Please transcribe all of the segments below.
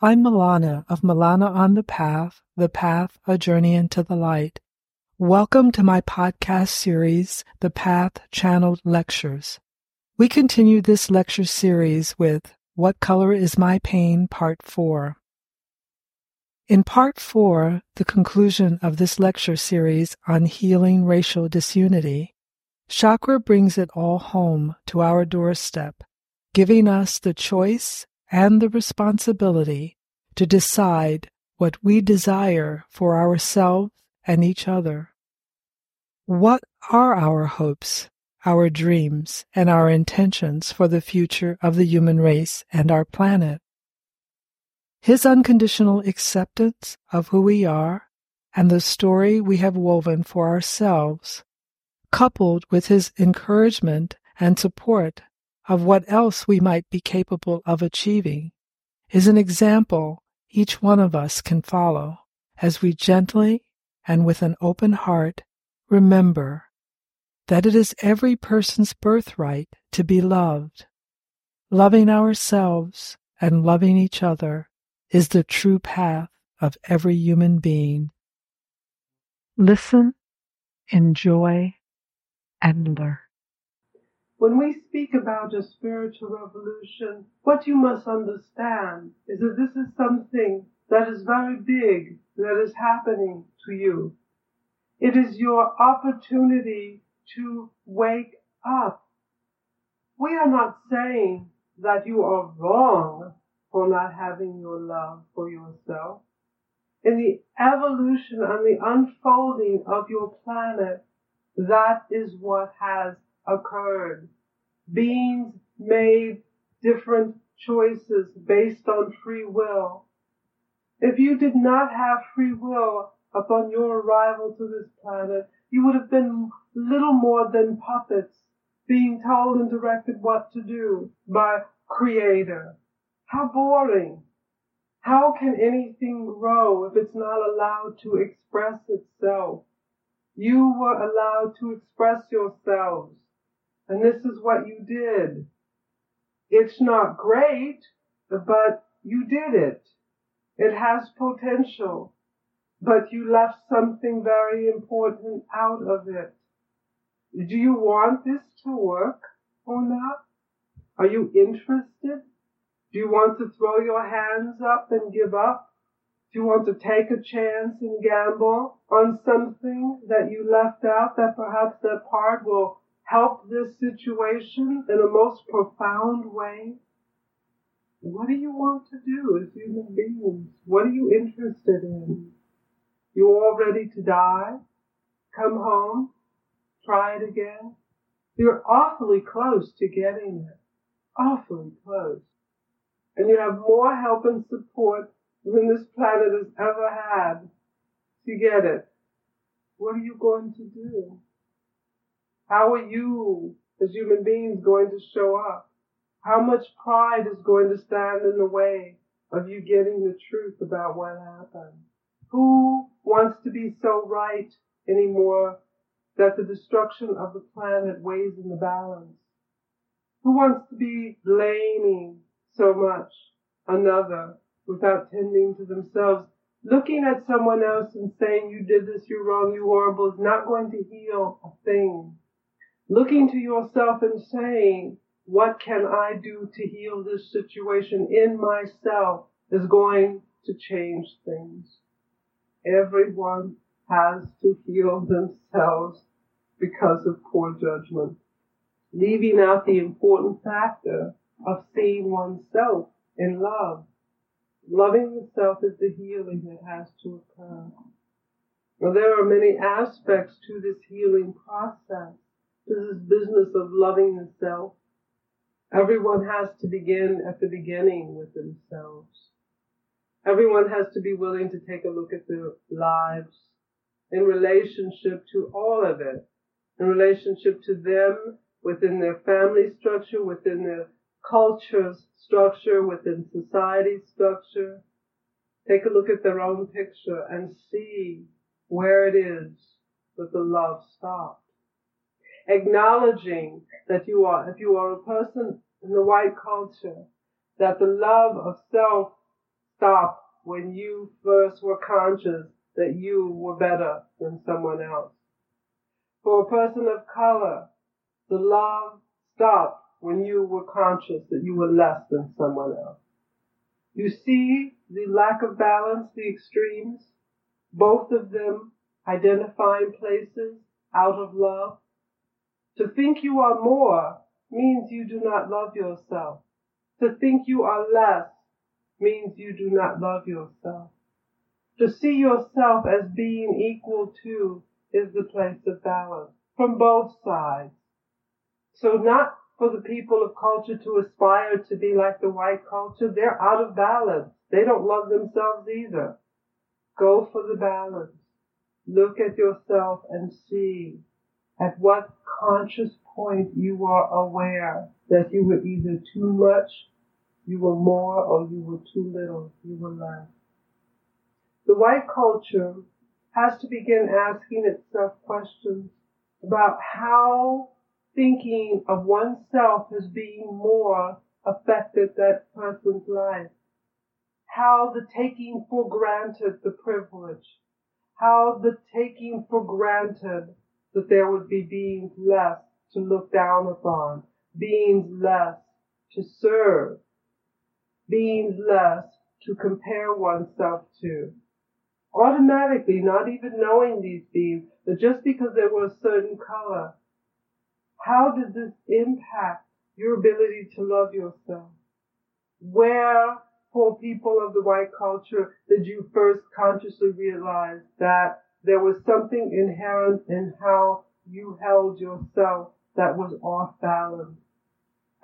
I'm Milana of Milana on The Path, A Journey into the Light. Welcome to my podcast series, The Path Channeled Lectures. We continue this lecture series with What Color is My Pain, Part 4. In Part 4, the conclusion of this lecture series on healing racial disunity, Chakra brings it all home to our doorstep, giving us the choice and the responsibility to decide what we desire for ourselves and each other. What are our hopes, our dreams, and our intentions for the future of the human race and our planet? His unconditional acceptance of who we are and the story we have woven for ourselves, coupled with his encouragement and support of what else we might be capable of achieving, is an example each one of us can follow as we gently and with an open heart remember that it is every person's birthright to be loved. Loving ourselves and loving each other is the true path of every human being. Listen, enjoy, and learn. When we speak about a spiritual revolution, what you must understand is that this is something that is very big, that is happening to you. It is your opportunity to wake up. We are not saying that you are wrong for not having your love for yourself. In the evolution and the unfolding of your planet, that is what has occurred. Beings made different choices based on free will. If you did not have free will upon your arrival to this planet, you would have been little more than puppets being told and directed what to do by Creator. How boring. How can anything grow if it's not allowed to express itself? You were allowed to express yourselves. And this is what you did. It's not great, but you did it. It has potential, but you left something very important out of it. Do you want this to work or not? Are you interested? Do you want to throw your hands up and give up? Do you want to take a chance and gamble on something that you left out that perhaps that part will help this situation in a most profound way? What do you want to do as human beings? What are you interested in? You all ready to die? Come home? Try it again? You're awfully close to getting it. Awfully close. And you have more help and support than this planet has ever had to get it. What are you going to do? How are you, as human beings, going to show up? How much pride is going to stand in the way of you getting the truth about what happened? Who wants to be so right anymore that the destruction of the planet weighs in the balance? Who wants to be blaming so much another without tending to themselves? Looking at someone else and saying, you did this, you're wrong, you're horrible, is not going to heal a thing. Looking to yourself and saying, what can I do to heal this situation in myself, is going to change things. Everyone has to heal themselves because of poor judgment, leaving out the important factor of seeing oneself in love. Loving yourself is the healing that has to occur. Now, there are many aspects to this healing process. This is business of loving yourself. Everyone has to begin at the beginning with themselves. Everyone has to be willing to take a look at their lives in relationship to all of it, in relationship to them, within their family structure, within their culture's structure, within society's structure. Take a look at their own picture and see where it is that the love stopped. Acknowledging that you are, if you are a person in the white culture, that the love of self stop when you first were conscious that you were better than someone else. For a person of color, the love stopped when you were conscious that you were less than someone else. You see the lack of balance, the extremes, both of them identifying places out of love. To think you are more means you do not love yourself. To think you are less means you do not love yourself. To see yourself as being equal to is the place of balance from both sides. So not for the people of culture to aspire to be like the white culture. They're out of balance. They don't love themselves either. Go for the balance. Look at yourself and see at what conscious point you are aware that you were either too much, you were more, or you were too little, you were less. The white culture has to begin asking itself questions about how thinking of oneself as being more affected that person's life, how the taking for granted the privilege, how the taking for granted that there would be beings less to look down upon, beings less to serve, beings less to compare oneself to. Automatically, not even knowing these beings, but just because they were a certain color, how did this impact your ability to love yourself? Where, for people of the white culture, did you first consciously realize that there was something inherent in how you held yourself that was off balance?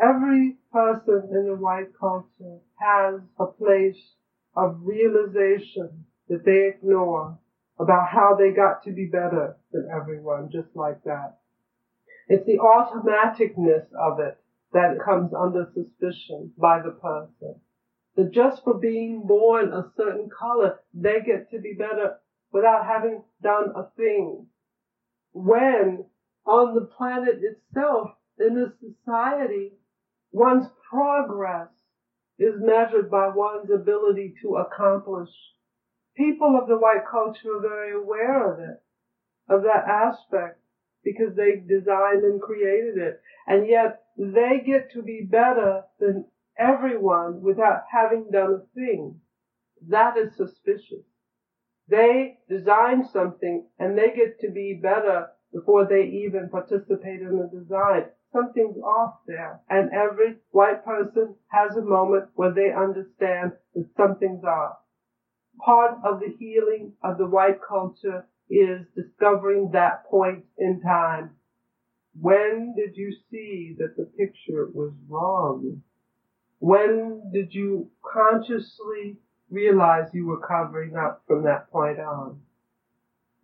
Every person in the white culture has a place of realization that they ignore about how they got to be better than everyone, just like that. It's the automaticness of it that comes under suspicion by the person. That just for being born a certain color, they get to be better without having done a thing. When on the planet itself, in this society, one's progress is measured by one's ability to accomplish. People of the white culture are very aware of it, of that aspect, because they designed and created it. And yet they get to be better than everyone without having done a thing. That is suspicious. They design something and they get to be better before they even participate in the design. Something's off there. And every white person has a moment where they understand that something's off. Part of the healing of the white culture is discovering that point in time. When did you see that the picture was wrong? When did you consciously realize you were covering up from that point on?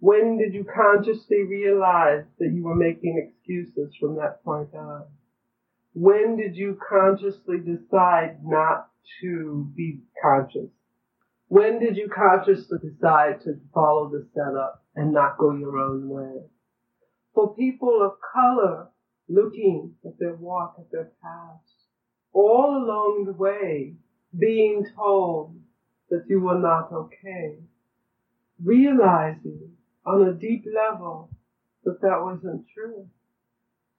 When did you consciously realize that you were making excuses from that point on? When did you consciously decide not to be conscious? When did you consciously decide to follow the setup and not go your own way? For people of color, looking at their walk, at their past, all along the way, being told that you were not okay, realizing on a deep level that that wasn't true.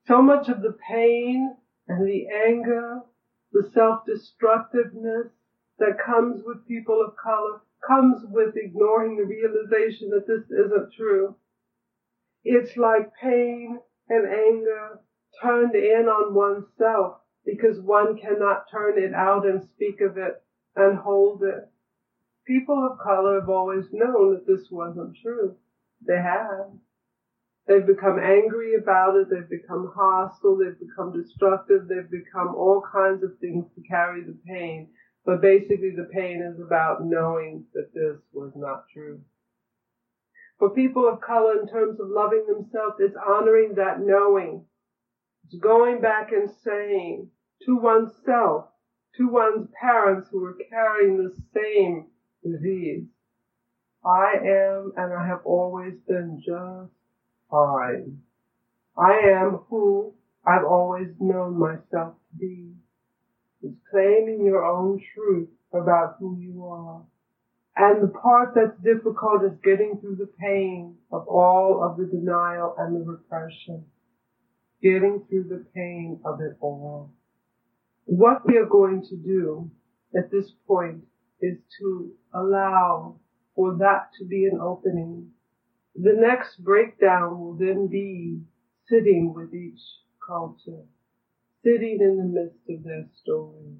So much of the pain and the anger, the self-destructiveness that comes with people of color, comes with ignoring the realization that this isn't true. It's like pain and anger turned in on oneself because one cannot turn it out and speak of it and hold it. People of color have always known that this wasn't true. They have. They've become angry about it. They've become hostile. They've become destructive. They've become all kinds of things to carry the pain. But basically the pain is about knowing that this was not true. For people of color, in terms of loving themselves, it's honoring that knowing. It's going back and saying to oneself, to one's parents who are carrying the same disease, I am and I have always been just fine. I am who I've always known myself to be. Is claiming your own truth about who you are. And the part that's difficult is getting through the pain of all of the denial and the repression. Getting through the pain of it all. What we are going to do at this point is to allow for that to be an opening. The next breakdown will then be sitting with each culture, sitting in the midst of their story,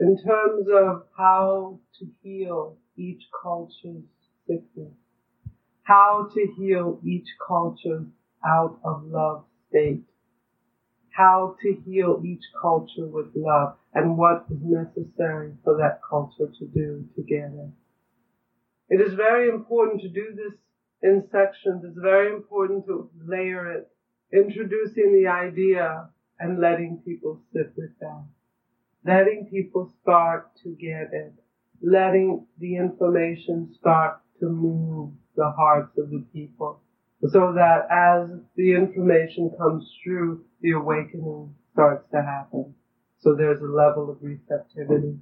in terms of how to heal each culture's sickness, how to heal each culture out of love state, how to heal each culture with love, and what is necessary for that culture to do together. It is very important to do this in sections. It's very important to layer it, introducing the idea and letting people sit with that. Letting people start to get it. Letting the information start to move the hearts of the people, so that as the information comes through, the awakening starts to happen. So there's a level of receptivity.